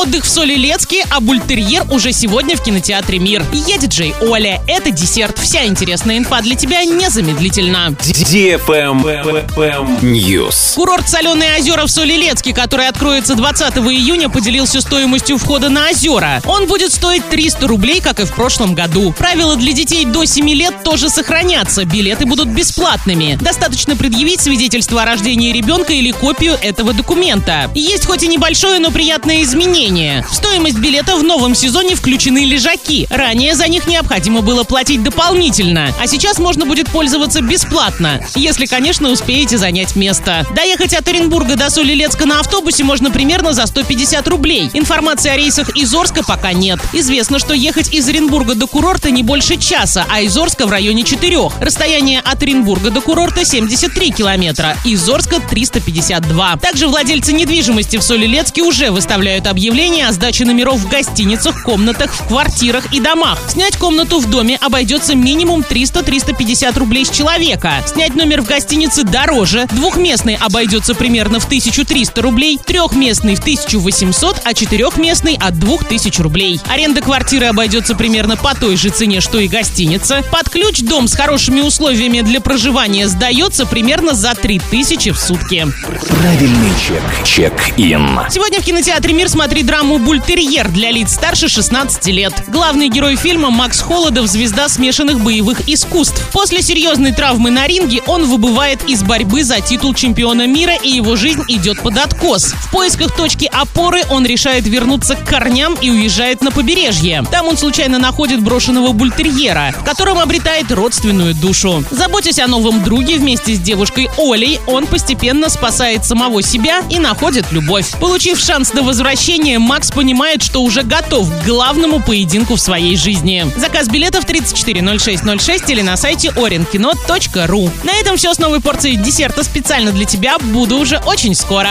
отдых в Соль-Илецке, а Бультерьер уже сегодня в кинотеатре «Мир». Я диджей Оля. Это десерт. Вся интересная инфа для тебя незамедлительно. News. Курорт «Солёное озеро» в Соль-Илецке, который откроется 20 июня, поделился стоимостью входа на озера. Он будет стоить 300 рублей, как и в прошлом году. Правила для детей до 7 лет тоже сохранятся. Билеты будут бесплатными. Достаточно предъявить свидетельство о рождении ребенка или копию этого документа. Есть хоть и небольшое, но приятное изменение. В стоимость билета в новом сезоне включены лежаки. Ранее за них необходимо было платить дополнительно, а сейчас можно будет пользоваться бесплатно, если, конечно, успеете занять место. Доехать от Оренбурга до Соль-Илецка на автобусе можно примерно за 150 рублей. Информации о рейсах из Орска пока нет. Известно, что ехать из Оренбурга до курорта не больше часа, а из Орска в районе 4. Расстояние от Оренбурга до курорта 73 километра, из Орска 352. Также владельцы недвижимости в Соль-Илецке уже выставляют объявления о сдаче номеров в гостиницах, комнатах, в квартирах и домах. Снять комнату в доме обойдется минимум 300-350 рублей с человека. Снять номер в гостинице дороже. Двухместный обойдется примерно в 1300 рублей, трехместный в 1800, а четырехместный от 2000 рублей. Аренда квартиры обойдется примерно по той же цене, что и гостиница. Под ключ дом с хорошими условиями для проживания сдается примерно за 3000 в сутки. Правильный чек. Чек-ин. Сегодня в кинотеатре «Мир» смотри драму «Бультерьер» для лиц старше 16 лет. Главный герой фильма — Макс Холодов, звезда смешанных боевых искусств. После серьезной травмы на ринге он выбывает из борьбы за титул чемпиона мира, и его жизнь идет под откос. В поисках точки опоры он решает вернуться к корням и уезжает на побережье. Там он случайно находит брошенного бультерьера, в котором обретает родственную душу. Заботясь о новом друге вместе с девушкой Олей, он постепенно спасает самого себя и находит любовь. Получив шанс на возвращение, Макс понимает, что уже готов к главному поединку в своей жизни. Заказ билетов 340606 или на сайте orinkino.ru. На этом все с новой порцией десерта специально для тебя. Буду уже очень скоро.